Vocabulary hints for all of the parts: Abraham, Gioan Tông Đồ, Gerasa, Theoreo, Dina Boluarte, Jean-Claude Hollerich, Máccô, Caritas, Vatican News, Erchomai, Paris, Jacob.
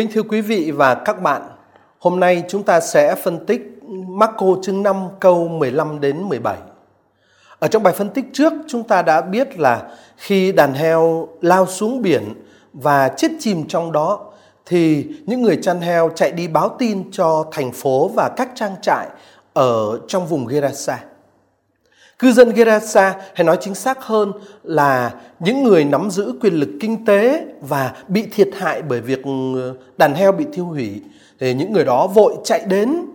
Kính thưa quý vị và các bạn, hôm nay chúng ta sẽ phân tích Máccô chương 5 câu 15 đến 17. Ở trong bài phân tích trước, chúng ta đã biết là khi đàn heo lao xuống biển và chết chìm trong đó, thì những người chăn heo chạy đi báo tin cho thành phố và các trang trại ở trong vùng Gerasa. Cư dân Gerasa, hay nói chính xác hơn là những người nắm giữ quyền lực kinh tế và bị thiệt hại bởi việc đàn heo bị tiêu hủy, thì những người đó vội chạy đến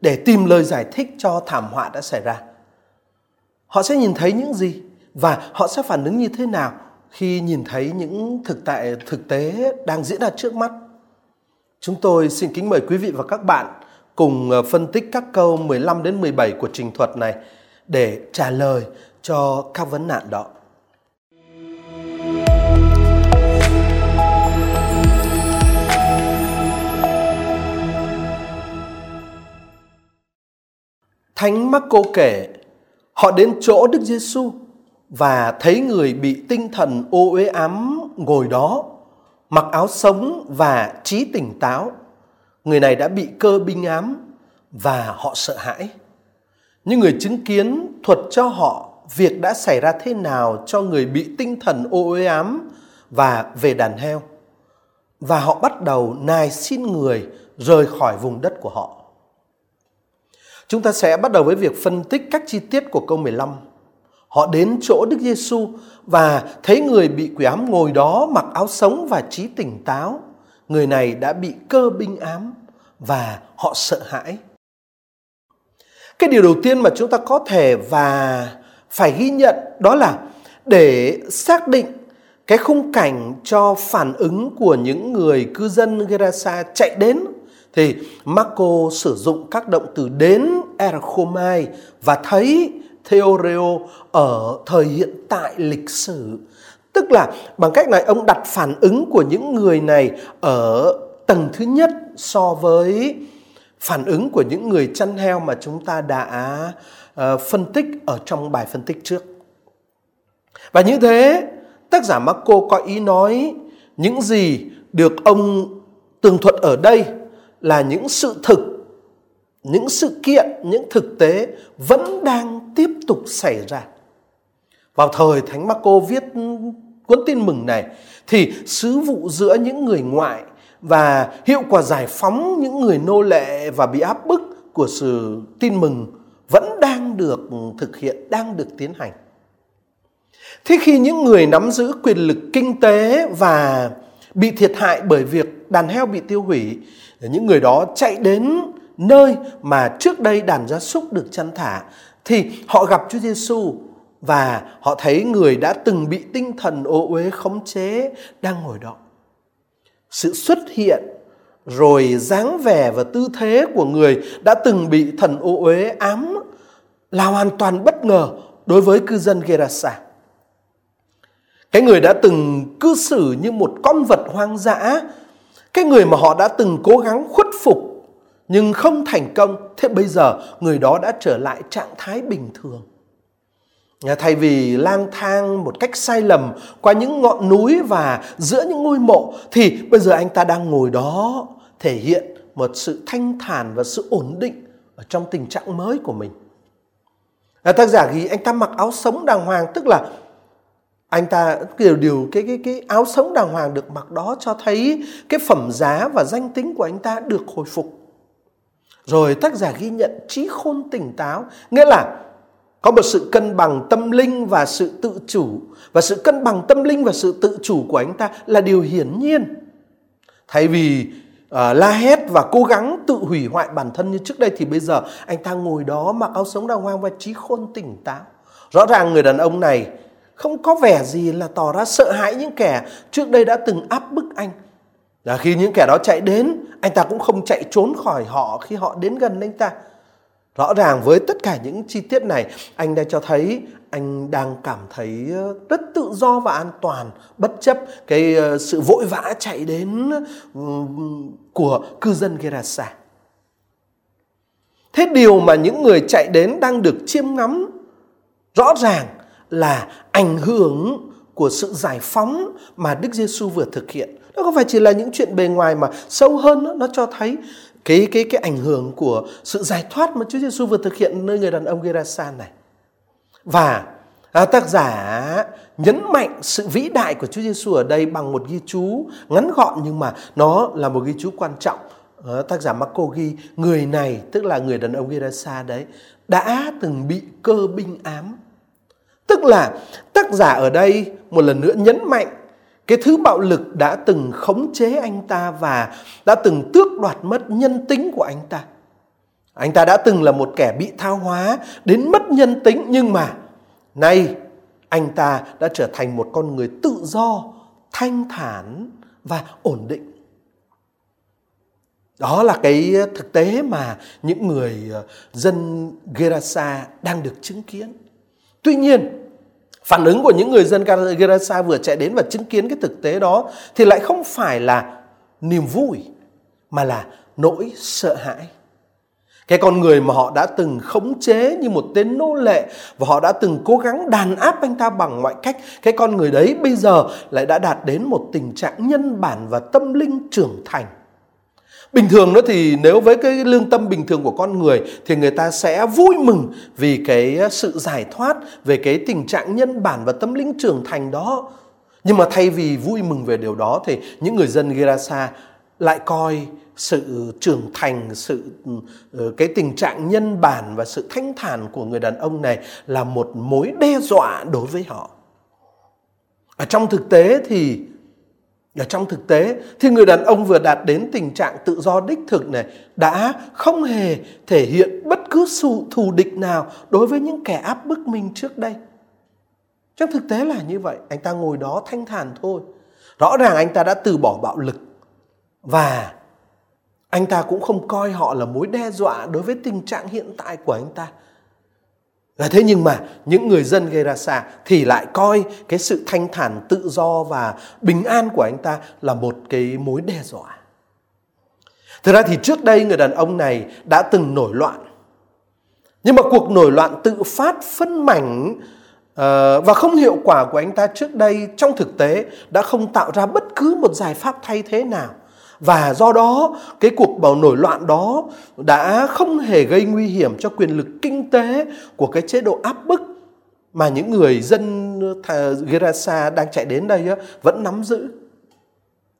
để tìm lời giải thích cho thảm họa đã xảy ra. Họ sẽ nhìn thấy những gì và họ sẽ phản ứng như thế nào khi nhìn thấy những thực tế đang diễn ra trước mắt? Chúng tôi xin kính mời quý vị và các bạn cùng phân tích các câu 15 đến 17 của trình thuật này để trả lời cho các vấn nạn đó. Thánh Máccô kể, họ đến chỗ Đức Giêsu và thấy người bị tinh thần ô uế ám ngồi đó, mặc áo sống và trí tỉnh táo. Người này đã bị cơ binh ám và họ sợ hãi. Những người chứng kiến thuật cho họ việc đã xảy ra thế nào cho người bị tinh thần ô uế ám và về đàn heo. Và họ bắt đầu nài xin người rời khỏi vùng đất của họ. Chúng ta sẽ bắt đầu với việc phân tích các chi tiết của câu 15. Họ đến chỗ Đức Giêsu và thấy người bị quỷ ám ngồi đó mặc áo sống và trí tỉnh táo. Người này đã bị cơ binh ám và họ sợ hãi. Cái điều đầu tiên mà chúng ta có thể và phải ghi nhận đó là để xác định cái khung cảnh cho phản ứng của những người cư dân Gerasa chạy đến, thì Máccô sử dụng các động từ đến, Erchomai và thấy, Theoreo ở thời hiện tại lịch sử. Tức là bằng cách này ông đặt phản ứng của những người này ở tầng thứ nhất so với phản ứng của những người chăn heo mà chúng ta đã phân tích ở trong bài phân tích trước. Và như thế, tác giả Máccô có ý nói những gì được ông tường thuật ở đây là những sự thực, những sự kiện, những thực tế vẫn đang tiếp tục xảy ra. Vào thời Thánh Máccô viết cuốn tin mừng này, thì sứ vụ giữa những người ngoại và hiệu quả giải phóng những người nô lệ và bị áp bức của sự tin mừng vẫn đang được thực hiện, đang được tiến hành. Thế khi những người nắm giữ quyền lực kinh tế và bị thiệt hại bởi việc đàn heo bị tiêu hủy, những người đó chạy đến nơi mà trước đây đàn gia súc được chăn thả, thì họ gặp Chúa Giêsu và họ thấy người đã từng bị tinh thần ô uế khống chế đang ngồi đó. Sự xuất hiện rồi dáng vẻ và tư thế của người đã từng bị thần ô uế ám là hoàn toàn bất ngờ đối với cư dân Gerasa. Cái người đã từng cư xử như một con vật hoang dã, cái người mà họ đã từng cố gắng khuất phục nhưng không thành công, thế bây giờ người đó đã trở lại trạng thái bình thường. Thay vì lang thang một cách sai lầm qua những ngọn núi và giữa những ngôi mộ, thì bây giờ anh ta đang ngồi đó thể hiện một sự thanh thản và sự ổn định ở trong tình trạng mới của mình. Tác giả ghi anh ta mặc áo sống đàng hoàng, tức là anh ta cái áo sống đàng hoàng được mặc đó cho thấy cái phẩm giá và danh tính của anh ta được hồi phục. Rồi tác giả ghi nhận trí khôn tỉnh táo, nghĩa là có một sự cân bằng tâm linh và sự tự chủ. Và sự cân bằng tâm linh và sự tự chủ của anh ta là điều hiển nhiên. Thay vì la hét và cố gắng tự hủy hoại bản thân như trước đây, thì bây giờ anh ta ngồi đó mặc áo sống đàng hoàng và trí khôn tỉnh táo. Rõ ràng người đàn ông này không có vẻ gì là tỏ ra sợ hãi những kẻ trước đây đã từng áp bức anh. Và khi những kẻ đó chạy đến, anh ta cũng không chạy trốn khỏi họ khi họ đến gần anh ta. Rõ ràng với tất cả những chi tiết này, anh đã cho thấy anh đang cảm thấy rất tự do và an toàn, bất chấp cái sự vội vã chạy đến của cư dân Gerasa. Thế điều mà những người chạy đến đang được chiêm ngắm rõ ràng là ảnh hưởng của sự giải phóng mà Đức Giêsu vừa thực hiện. Nó không phải chỉ là những chuyện bề ngoài mà sâu hơn đó, nó cho thấy cái ảnh hưởng của sự giải thoát mà Chúa Giêsu vừa thực hiện nơi người đàn ông Gerasa này. Và tác giả nhấn mạnh sự vĩ đại của Chúa Giêsu ở đây bằng một ghi chú ngắn gọn nhưng mà nó là một ghi chú quan trọng. Tác giả Máccô ghi người này, tức là người đàn ông Gerasa đấy, đã từng bị cơ binh ám. Tức là tác giả ở đây một lần nữa nhấn mạnh cái thứ bạo lực đã từng khống chế anh ta và đã từng tước đoạt mất nhân tính của anh ta. Anh ta đã từng là một kẻ bị tha hóa đến mất nhân tính, nhưng mà nay anh ta đã trở thành một con người tự do, thanh thản và ổn định. Đó là cái thực tế mà những người dân Gerasa đang được chứng kiến. Tuy nhiên, phản ứng của những người dân Gerasa vừa chạy đến và chứng kiến cái thực tế đó thì lại không phải là niềm vui mà là nỗi sợ hãi. Cái con người mà họ đã từng khống chế như một tên nô lệ và họ đã từng cố gắng đàn áp anh ta bằng mọi cách, cái con người đấy bây giờ lại đã đạt đến một tình trạng nhân bản và tâm linh trưởng thành. Bình thường nữa thì nếu với cái lương tâm bình thường của con người thì người ta sẽ vui mừng vì cái sự giải thoát, về cái tình trạng nhân bản và tâm linh trưởng thành đó. Nhưng mà thay vì vui mừng về điều đó thì những người dân Gerasa lại coi sự trưởng thành, cái tình trạng nhân bản và sự thanh thản của người đàn ông này là một mối đe dọa đối với họ. Trong thực tế thì người đàn ông vừa đạt đến tình trạng tự do đích thực này đã không hề thể hiện bất cứ sự thù địch nào đối với những kẻ áp bức mình trước đây. Trong thực tế là như vậy, anh ta ngồi đó thanh thản thôi. Rõ ràng anh ta đã từ bỏ bạo lực và anh ta cũng không coi họ là mối đe dọa đối với tình trạng hiện tại của anh ta. Thế nhưng mà những người dân Gerasa thì lại coi cái sự thanh thản, tự do và bình an của anh ta là một cái mối đe dọa. Thực ra thì trước đây người đàn ông này đã từng nổi loạn. Nhưng mà cuộc nổi loạn tự phát, phân mảnh và không hiệu quả của anh ta trước đây trong thực tế đã không tạo ra bất cứ một giải pháp thay thế nào. Và do đó, cái cuộc bạo nổi loạn đó đã không hề gây nguy hiểm cho quyền lực kinh tế của cái chế độ áp bức mà những người dân Gerasa đang chạy đến đây vẫn nắm giữ.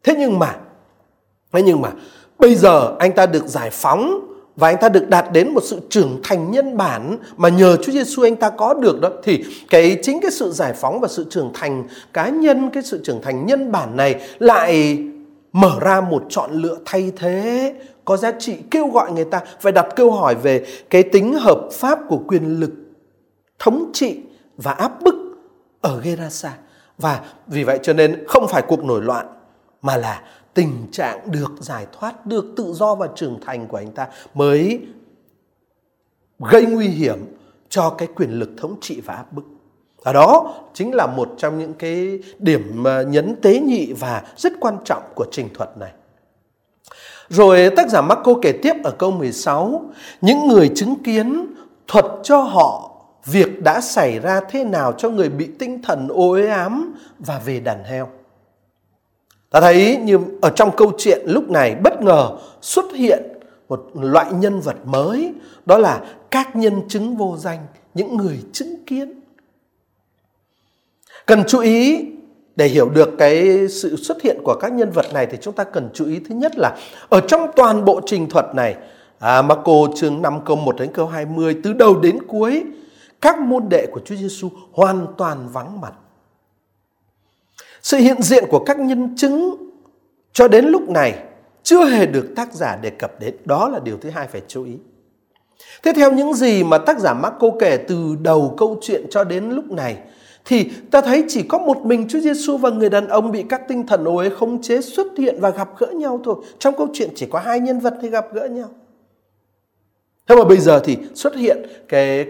Thế nhưng mà bây giờ anh ta được giải phóng và anh ta được đạt đến một sự trưởng thành nhân bản mà nhờ Chúa Giêsu anh ta có được đó, thì chính cái sự giải phóng và sự trưởng thành cá nhân, cái sự trưởng thành nhân bản này lại mở ra một chọn lựa thay thế có giá trị, kêu gọi người ta phải đặt câu hỏi về cái tính hợp pháp của quyền lực thống trị và áp bức ở Gerasa. Và vì vậy cho nên không phải cuộc nổi loạn mà là tình trạng được giải thoát, được tự do và trưởng thành của anh ta mới gây nguy hiểm cho cái quyền lực thống trị và áp bức. Ở đó chính là một trong những cái điểm nhấn tế nhị và rất quan trọng của trình thuật này. Rồi tác giả Máccô kể tiếp ở câu 16, những người chứng kiến thuật cho họ việc đã xảy ra thế nào cho người bị tinh thần ô uế ám và về đàn heo. Ta thấy như ở trong câu chuyện lúc này bất ngờ xuất hiện một loại nhân vật mới, đó là các nhân chứng vô danh, những người chứng kiến. Cần chú ý để hiểu được cái sự xuất hiện của các nhân vật này thì chúng ta cần chú ý thứ nhất là ở trong toàn bộ trình thuật này, Máccô chương 5 câu 1 đến câu 20, từ đầu đến cuối các môn đệ của Chúa Giêsu hoàn toàn vắng mặt. Sự hiện diện của các nhân chứng cho đến lúc này chưa hề được tác giả đề cập đến, đó là điều thứ hai phải chú ý. Thế theo những gì mà tác giả Máccô kể từ đầu câu chuyện cho đến lúc này thì ta thấy chỉ có một mình Chúa Giêsu và người đàn ông bị các tinh thần ô uế khống chế xuất hiện và gặp gỡ nhau thôi. Trong câu chuyện chỉ có hai nhân vật thì gặp gỡ nhau. Thế mà bây giờ thì xuất hiện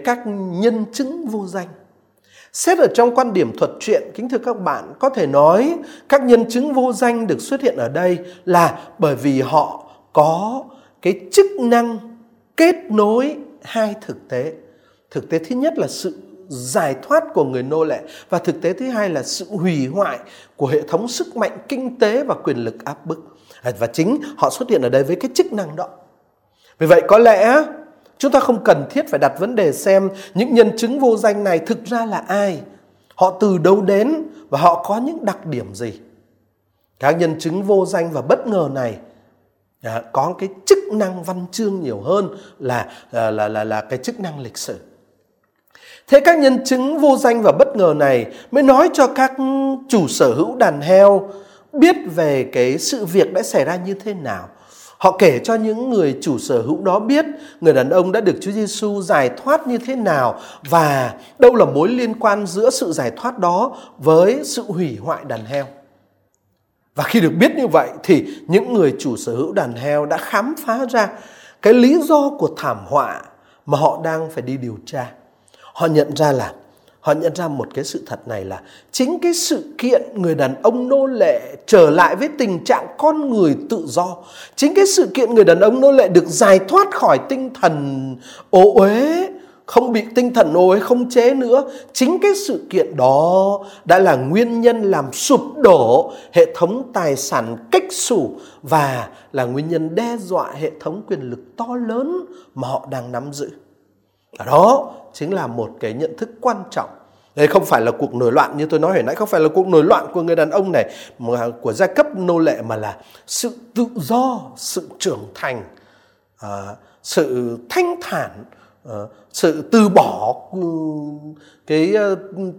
các nhân chứng vô danh. Xét ở trong quan điểm thuật truyện, kính thưa các bạn, có thể nói các nhân chứng vô danh được xuất hiện ở đây là bởi vì họ có cái chức năng kết nối hai thực tế. Thực tế thứ nhất là sự giải thoát của người nô lệ, và thực tế thứ hai là sự hủy hoại của hệ thống sức mạnh kinh tế và quyền lực áp bức. Và chính họ xuất hiện ở đây với cái chức năng đó. Vì vậy có lẽ chúng ta không cần thiết phải đặt vấn đề xem những nhân chứng vô danh này thực ra là ai, họ từ đâu đến và họ có những đặc điểm gì. Các nhân chứng vô danh và bất ngờ này có cái chức năng văn chương nhiều hơn là cái chức năng lịch sử. Thế các nhân chứng vô danh và bất ngờ này mới nói cho các chủ sở hữu đàn heo biết về cái sự việc đã xảy ra như thế nào. Họ kể cho những người chủ sở hữu đó biết người đàn ông đã được Chúa Giêsu giải thoát như thế nào và đâu là mối liên quan giữa sự giải thoát đó với sự hủy hoại đàn heo. Và khi được biết như vậy thì những người chủ sở hữu đàn heo đã khám phá ra cái lý do của thảm họa mà họ đang phải đi điều tra. Họ nhận ra một cái sự thật này là chính cái sự kiện người đàn ông nô lệ trở lại với tình trạng con người tự do, chính cái sự kiện người đàn ông nô lệ được giải thoát khỏi tinh thần ô uế, không bị tinh thần ô uế khống chế nữa, chính cái sự kiện đó đã là nguyên nhân làm sụp đổ hệ thống tài sản kếch xù và là nguyên nhân đe dọa hệ thống quyền lực to lớn mà họ đang nắm giữ. Đó chính là một cái nhận thức quan trọng. Đây không phải là cuộc nổi loạn, như tôi nói hồi nãy, không phải là cuộc nổi loạn của người đàn ông này, của giai cấp nô lệ, mà là sự tự do, sự trưởng thành, sự thanh thản, sự từ bỏ cái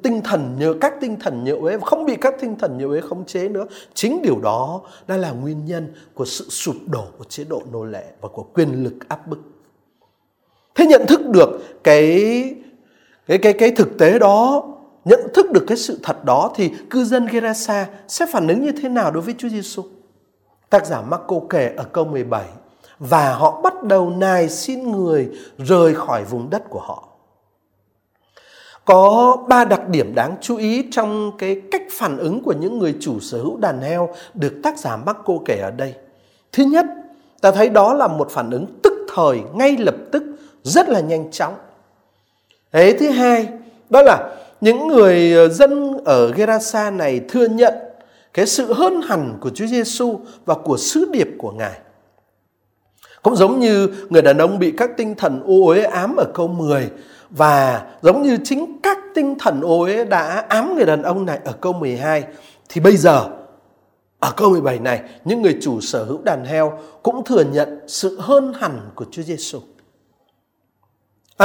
tinh thần nhớ các tinh thần nhớ ấy, không bị các tinh thần nhớ ấy khống chế nữa. Chính điều đó đã là nguyên nhân của sự sụp đổ của chế độ nô lệ và của quyền lực áp bức. Thế nhận thức được cái thực tế đó, nhận thức được cái sự thật đó thì cư dân Gerasa sẽ phản ứng như thế nào đối với Chúa Giêsu? Tác giả Máccô kể ở câu 17: và họ bắt đầu nài xin người rời khỏi vùng đất của họ. Có ba đặc điểm đáng chú ý trong cái cách phản ứng của những người chủ sở hữu đàn heo được tác giả Máccô kể ở đây. Thứ nhất, ta thấy đó là một phản ứng tức thời, ngay lập tức, rất là nhanh chóng. Đấy, thứ hai, đó là những người dân ở Gerasa này thừa nhận cái sự hơn hẳn của Chúa Giêsu và của sứ điệp của Ngài. Cũng giống như người đàn ông bị các tinh thần ô uế ám ở câu 10, và giống như chính các tinh thần ô uế đã ám người đàn ông này ở câu 12, thì bây giờ ở câu 17 này, những người chủ sở hữu đàn heo cũng thừa nhận sự hơn hẳn của Chúa Giêsu.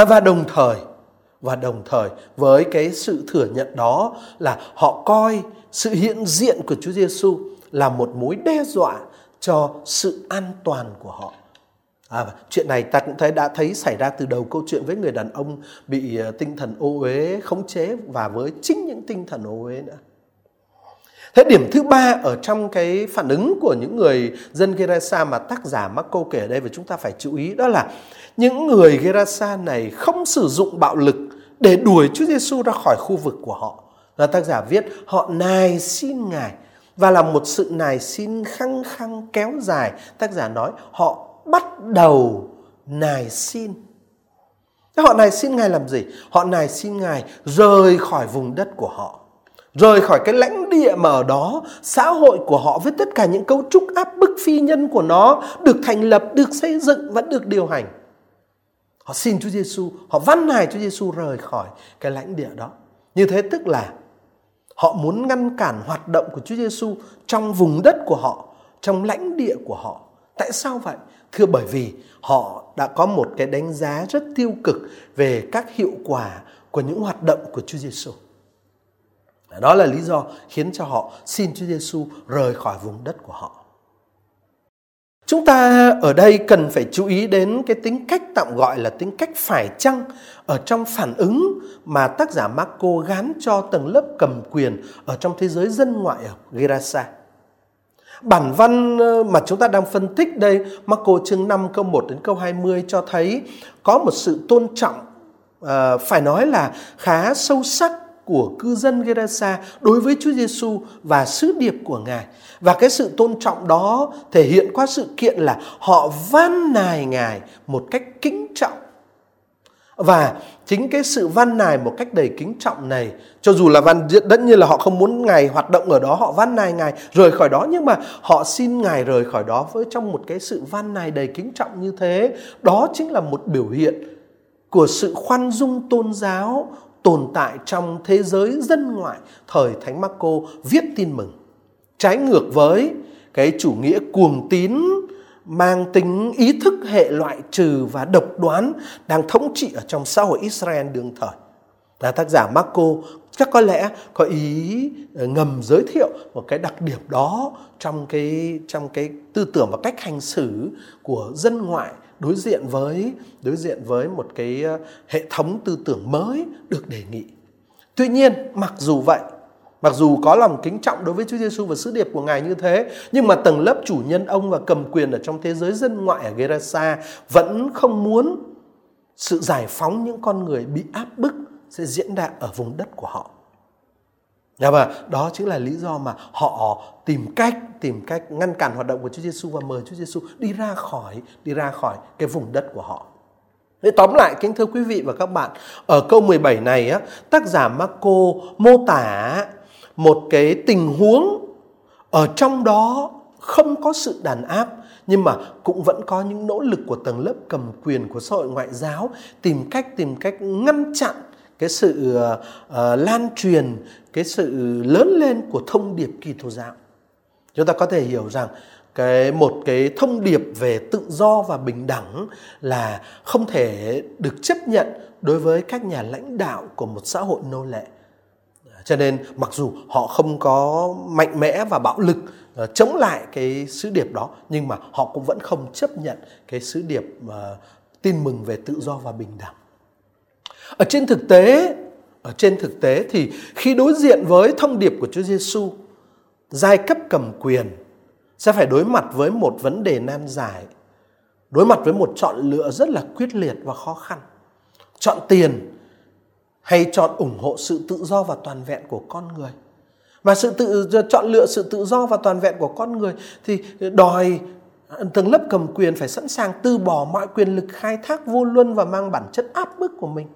Và đồng thời với cái sự thừa nhận đó là họ coi sự hiện diện của Chúa Giêsu là một mối đe dọa cho sự an toàn của họ. Chuyện này ta cũng đã thấy xảy ra từ đầu câu chuyện với người đàn ông bị tinh thần ô uế khống chế và với chính những tinh thần ô uế nữa. Thế điểm thứ ba ở trong cái phản ứng của những người dân Gerasa mà tác giả Máccô kể ở đây và chúng ta phải chú ý, đó là những người Gerasa này không sử dụng bạo lực để đuổi Chúa Giêsu ra khỏi khu vực của họ. Và tác giả viết họ nài xin Ngài, và là một sự nài xin khăng khăng kéo dài. Tác giả nói họ bắt đầu nài xin. Thế họ nài xin Ngài làm gì? Họ nài xin Ngài rời khỏi vùng đất của họ, rời khỏi cái lãnh địa mà ở đó xã hội của họ với tất cả những cấu trúc áp bức phi nhân của nó được thành lập, được xây dựng và được điều hành. Họ xin Chúa Giêsu, họ van nài Chúa Giêsu rời khỏi cái lãnh địa đó. Như thế tức là họ muốn ngăn cản hoạt động của Chúa Giêsu trong vùng đất của họ, trong lãnh địa của họ. Tại sao vậy? Thưa bởi vì họ đã có một cái đánh giá rất tiêu cực về các hiệu quả của những hoạt động của Chúa Giêsu. Đó là lý do khiến cho họ xin Chúa Giêsu rời khỏi vùng đất của họ. Chúng ta ở đây cần phải chú ý đến cái tính cách tạm gọi là tính cách phải chăng ở trong phản ứng mà tác giả Máccô gán cho tầng lớp cầm quyền ở trong thế giới dân ngoại ở Gerasa. Bản văn mà chúng ta đang phân tích đây, Máccô chương 5 câu 1 đến câu 20 cho thấy có một sự tôn trọng, phải nói là khá sâu sắc của cư dân Gerasa đối với Chúa Giêsu và sứ điệp của Ngài. Và cái sự tôn trọng đó thể hiện qua sự kiện là họ van nài Ngài một cách kính trọng. Và chính cái sự van nài một cách đầy kính trọng này, cho dù là tất nhiên là họ không muốn Ngài hoạt động ở đó, họ van nài Ngài rời khỏi đó, nhưng mà họ xin Ngài rời khỏi đó với trong một cái sự van nài đầy kính trọng như thế. Đó chính là một biểu hiện của sự khoan dung tôn giáo tồn tại trong thế giới dân ngoại thời Thánh Máccô viết tin mừng, trái ngược với cái chủ nghĩa cuồng tín mang tính ý thức hệ loại trừ và độc đoán đang thống trị ở trong xã hội Israel đương thời. Là tác giả Máccô chắc có lẽ có ý ngầm giới thiệu một cái đặc điểm đó trong cái tư tưởng và cách hành xử của dân ngoại đối diện với một cái hệ thống tư tưởng mới được đề nghị. Tuy nhiên, mặc dù vậy, mặc dù có lòng kính trọng đối với Chúa Giêsu và sứ điệp của Ngài như thế, nhưng mà tầng lớp chủ nhân ông và cầm quyền ở trong thế giới dân ngoại ở Gerasa vẫn không muốn sự giải phóng những con người bị áp bức sẽ diễn ra ở vùng đất của họ. Và đó chính là lý do mà họ tìm cách ngăn cản hoạt động của Chúa Giêsu và mời Chúa Giêsu đi ra khỏi cái vùng đất của họ. Để tóm lại, kính thưa quý vị và các bạn, ở câu 17 này á, tác giả Máccô mô tả một cái tình huống ở trong đó không có sự đàn áp, nhưng mà cũng vẫn có những nỗ lực của tầng lớp cầm quyền của xã hội ngoại giáo tìm cách ngăn chặn cái sự lan truyền, cái sự lớn lên của thông điệp Kitô giáo. Chúng ta có thể hiểu rằng một cái thông điệp về tự do và bình đẳng là không thể được chấp nhận đối với các nhà lãnh đạo của một xã hội nô lệ. Cho nên mặc dù họ không có mạnh mẽ và bạo lực chống lại cái sứ điệp đó, nhưng mà họ cũng vẫn không chấp nhận cái sứ điệp tin mừng về tự do và bình đẳng. Ở trên thực tế thì khi đối diện với thông điệp của Chúa Giêsu, giai cấp cầm quyền sẽ phải đối mặt với một vấn đề nan giải, đối mặt với một chọn lựa rất là quyết liệt và khó khăn. Chọn tiền hay chọn ủng hộ sự tự do và toàn vẹn của con người. Và chọn lựa sự tự do và toàn vẹn của con người thì đòi tầng lớp cầm quyền phải sẵn sàng từ bỏ mọi quyền lực khai thác vô luân và mang bản chất áp bức của mình.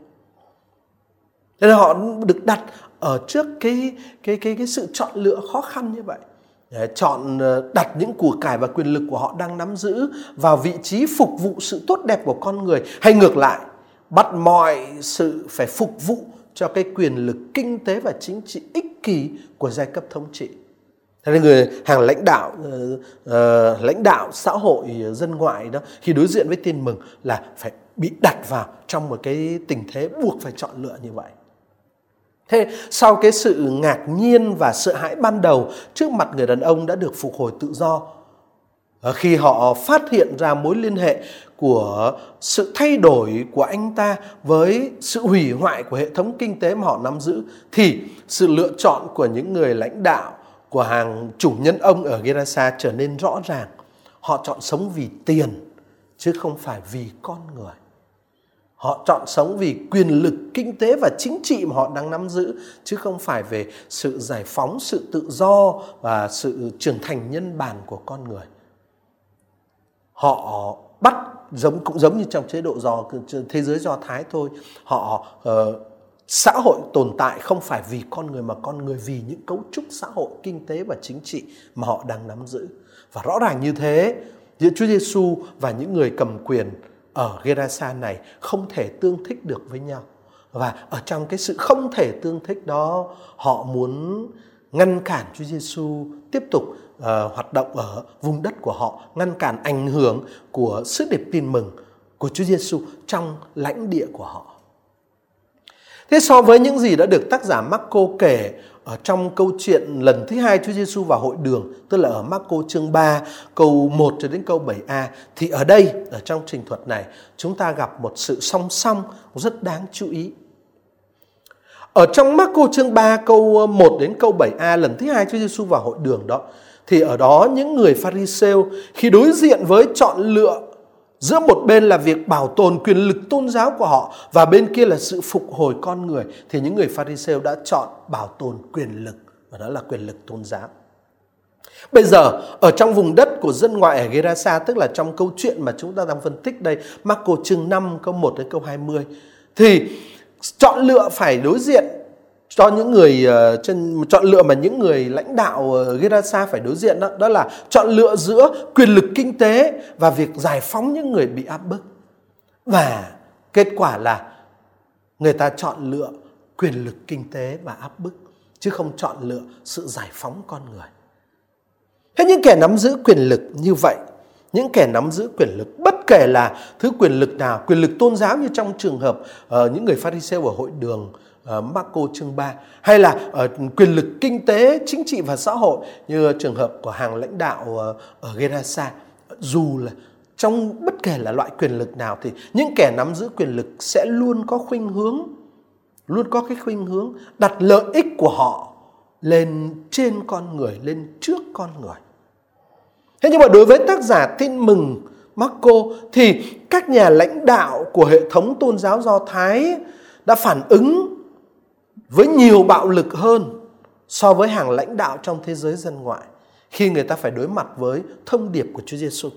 Thế nên họ được đặt ở trước cái sự chọn lựa khó khăn như vậy. Đặt những của cải và quyền lực của họ đang nắm giữ vào vị trí phục vụ sự tốt đẹp của con người, hay ngược lại, bắt mọi sự phải phục vụ cho cái quyền lực kinh tế và chính trị ích kỷ của giai cấp thống trị. Thế nên lãnh đạo xã hội dân ngoại đó, khi đối diện với tin mừng là phải bị đặt vào trong một cái tình thế buộc phải chọn lựa như vậy. Thế sau cái sự ngạc nhiên và sợ hãi ban đầu trước mặt người đàn ông đã được phục hồi tự do, khi họ phát hiện ra mối liên hệ của sự thay đổi của anh ta với sự hủy hoại của hệ thống kinh tế mà họ nắm giữ, thì sự lựa chọn của những người lãnh đạo của hàng chủ nhân ông ở Gerasa trở nên rõ ràng. Họ chọn sống vì tiền chứ không phải vì con người. Họ chọn sống vì quyền lực kinh tế và chính trị mà họ đang nắm giữ, chứ không phải về sự giải phóng, sự tự do và sự trưởng thành nhân bản của con người. Họ cũng giống như trong chế độ thế giới Do Thái thôi, họ xã hội tồn tại không phải vì con người, mà con người vì những cấu trúc xã hội, kinh tế và chính trị mà họ đang nắm giữ. Và rõ ràng như thế, giữa Chúa Giêsu và những người cầm quyền ở Gerasa này không thể tương thích được với nhau. Và ở trong cái sự không thể tương thích đó, họ muốn ngăn cản Chúa Giêsu tiếp tục hoạt động ở vùng đất của họ, ngăn cản ảnh hưởng của sứ điệp tin mừng của Chúa Giêsu trong lãnh địa của họ. Thế so với những gì đã được tác giả Máccô kể ở trong câu chuyện lần thứ hai Chúa Giêsu vào hội đường, tức là ở Máccô chương 3 câu 1 cho đến câu 7a, thì ở đây, ở trong trình thuật này, chúng ta gặp một sự song song rất đáng chú ý. Ở trong Máccô chương 3 câu 1 đến câu 7a, lần thứ hai Chúa Giêsu vào hội đường đó, thì ở đó những người Pharisêu khi đối diện với chọn lựa giữa một bên là việc bảo tồn quyền lực tôn giáo của họ và bên kia là sự phục hồi con người, thì những người Pharisêu đã chọn bảo tồn quyền lực, và đó là quyền lực tôn giáo. Bây giờ ở trong vùng đất của dân ngoại ở Gerasa, tức là trong câu chuyện mà chúng ta đang phân tích đây, Máccô chương 5 câu 1 đến câu 20, Thì chọn lựa phải đối diện cho những người chọn lựa mà những người lãnh đạo Gerasa phải đối diện đó là chọn lựa giữa quyền lực kinh tế và việc giải phóng những người bị áp bức. Và kết quả là người ta chọn lựa quyền lực kinh tế và áp bức chứ không chọn lựa sự giải phóng con người. Thế những kẻ nắm giữ quyền lực như vậy, những kẻ nắm giữ quyền lực bất kể là thứ quyền lực nào, quyền lực tôn giáo như trong trường hợp những người Pharisêu ở hội đường Máccô chương 3, hay là quyền lực kinh tế, chính trị và xã hội như trường hợp của hàng lãnh đạo ở Gerasa, dù là trong bất kể là loại quyền lực nào thì những kẻ nắm giữ quyền lực sẽ luôn có cái khuynh hướng đặt lợi ích của họ lên trên con người, lên trước con người. Thế nhưng mà đối với tác giả Tin Mừng Máccô thì các nhà lãnh đạo của hệ thống tôn giáo Do Thái đã phản ứng với nhiều bạo lực hơn so với hàng lãnh đạo trong thế giới dân ngoại khi người ta phải đối mặt với thông điệp của Chúa Giêsu.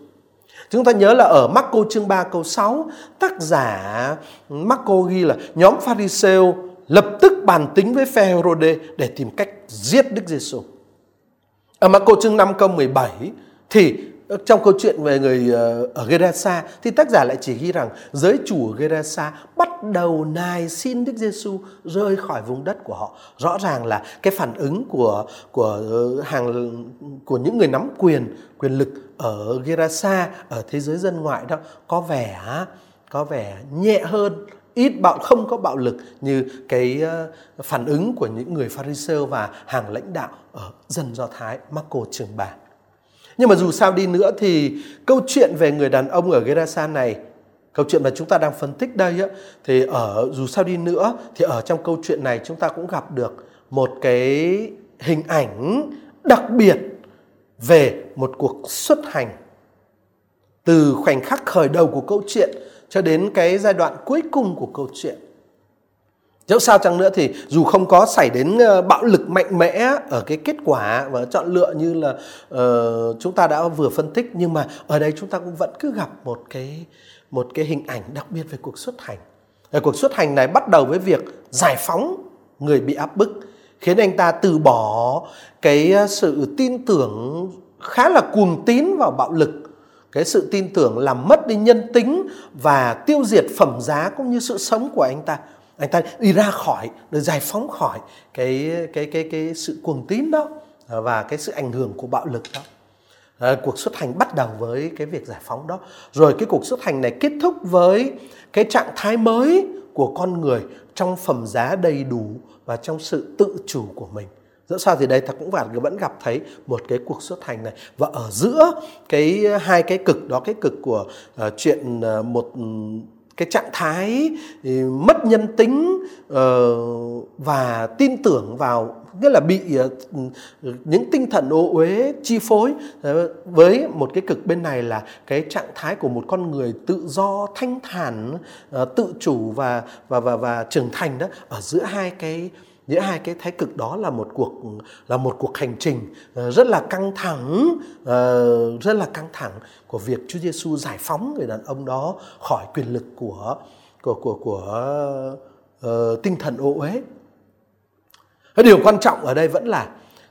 Chúng ta nhớ là ở Máccô chương 3 câu 6, tác giả Máccô ghi là nhóm Pharisêu lập tức bàn tính với phe Herode để tìm cách giết Đức Giêsu. Ở Máccô chương 5 câu 17 thì trong câu chuyện về người ở Gerasa thì tác giả lại chỉ ghi rằng giới chủ ở Gerasa bắt đầu nài xin Đức Giêsu rơi khỏi vùng đất của họ. Rõ ràng là cái phản ứng của những người nắm quyền lực ở Gerasa, ở thế giới dân ngoại đó có vẻ nhẹ hơn, không có bạo lực như cái phản ứng của những người Pharisêu và hàng lãnh đạo ở dân Do Thái Máccô chương 3. Nhưng mà dù sao đi nữa thì câu chuyện về người đàn ông ở Gerasa này, câu chuyện mà chúng ta đang phân tích đây á, thì ở trong câu chuyện này chúng ta cũng gặp được một cái hình ảnh đặc biệt về một cuộc xuất hành. Từ khoảnh khắc khởi đầu của câu chuyện cho đến cái giai đoạn cuối cùng của câu chuyện. Dẫu sao chăng nữa thì dù không có xảy đến bạo lực mạnh mẽ ở cái kết quả và chọn lựa như là chúng ta đã vừa phân tích, nhưng mà ở đây chúng ta cũng vẫn cứ gặp một cái hình ảnh đặc biệt về cuộc xuất hành. Cuộc xuất hành này bắt đầu với việc giải phóng người bị áp bức, khiến anh ta từ bỏ cái sự tin tưởng khá là cuồng tín vào bạo lực. Cái sự tin tưởng làm mất đi nhân tính và tiêu diệt phẩm giá cũng như sự sống của anh ta. Anh ta đi ra khỏi, được giải phóng khỏi cái sự cuồng tín đó và cái sự ảnh hưởng của bạo lực đó. Cuộc xuất hành bắt đầu với cái việc giải phóng đó. Rồi cái cuộc xuất hành này kết thúc với cái trạng thái mới của con người trong phẩm giá đầy đủ và trong sự tự chủ của mình. Dẫu sao thì đây ta cũng vẫn gặp thấy một cái cuộc xuất hành này. Và ở giữa cái hai cái cực đó, cái cực của chuyện một cái trạng thái mất nhân tính và tin tưởng vào, nghĩa là bị những tinh thần ô uế chi phối, với một cái cực bên này là cái trạng thái của một con người tự do, thanh thản, tự chủ và trưởng thành đó. Ở giữa hai cái thái cực đó là một cuộc hành trình rất là căng thẳng của việc Chúa Giêsu giải phóng người đàn ông đó khỏi quyền lực của tinh thần ô uế. Điều quan trọng ở đây vẫn là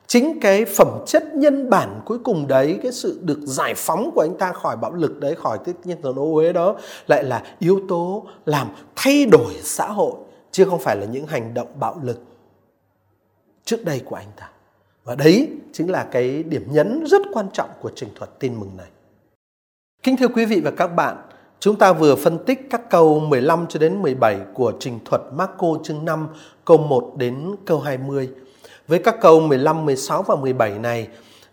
chính cái phẩm chất nhân bản cuối cùng đấy, cái sự được giải phóng của anh ta khỏi bạo lực đấy, khỏi tinh thần ô uế đó, lại là yếu tố làm thay đổi xã hội, chứ không phải là những hành động bạo lực trước đây của anh ta. Và đấy chính là cái điểm nhấn rất quan trọng của trình thuật Tin Mừng này. Kính thưa quý vị và các bạn, chúng ta vừa phân tích các câu 15 cho đến 17 của trình thuật Máccô chương 5 câu 1 đến câu 20. Với các câu 15, 16 và 17 này,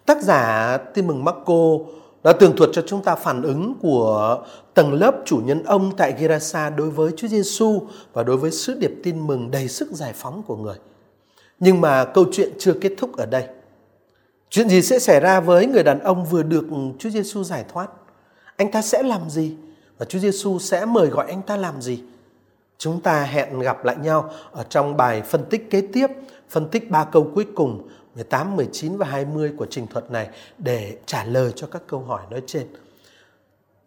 tác giả Tin Mừng Máccô đã tường thuật cho chúng ta phản ứng của tầng lớp chủ nhân ông tại Gerasa đối với Chúa Giêsu và đối với sứ điệp tin mừng đầy sức giải phóng của người. Nhưng mà câu chuyện chưa kết thúc ở đây. Chuyện gì sẽ xảy ra với người đàn ông vừa được Chúa Giêsu giải thoát? Anh ta sẽ làm gì? Và Chúa Giêsu sẽ mời gọi anh ta làm gì? Chúng ta hẹn gặp lại nhau ở trong bài phân tích kế tiếp, phân tích 3 câu cuối cùng 18, 19 và 20 của trình thuật này để trả lời cho các câu hỏi nói trên.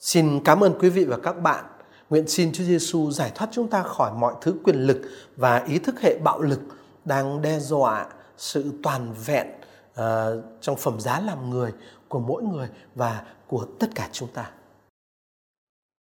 Xin cảm ơn quý vị và các bạn. Nguyện xin Chúa Giêsu giải thoát chúng ta khỏi mọi thứ quyền lực và ý thức hệ bạo lực đang đe dọa sự toàn vẹn trong phẩm giá làm người của mỗi người và của tất cả chúng ta.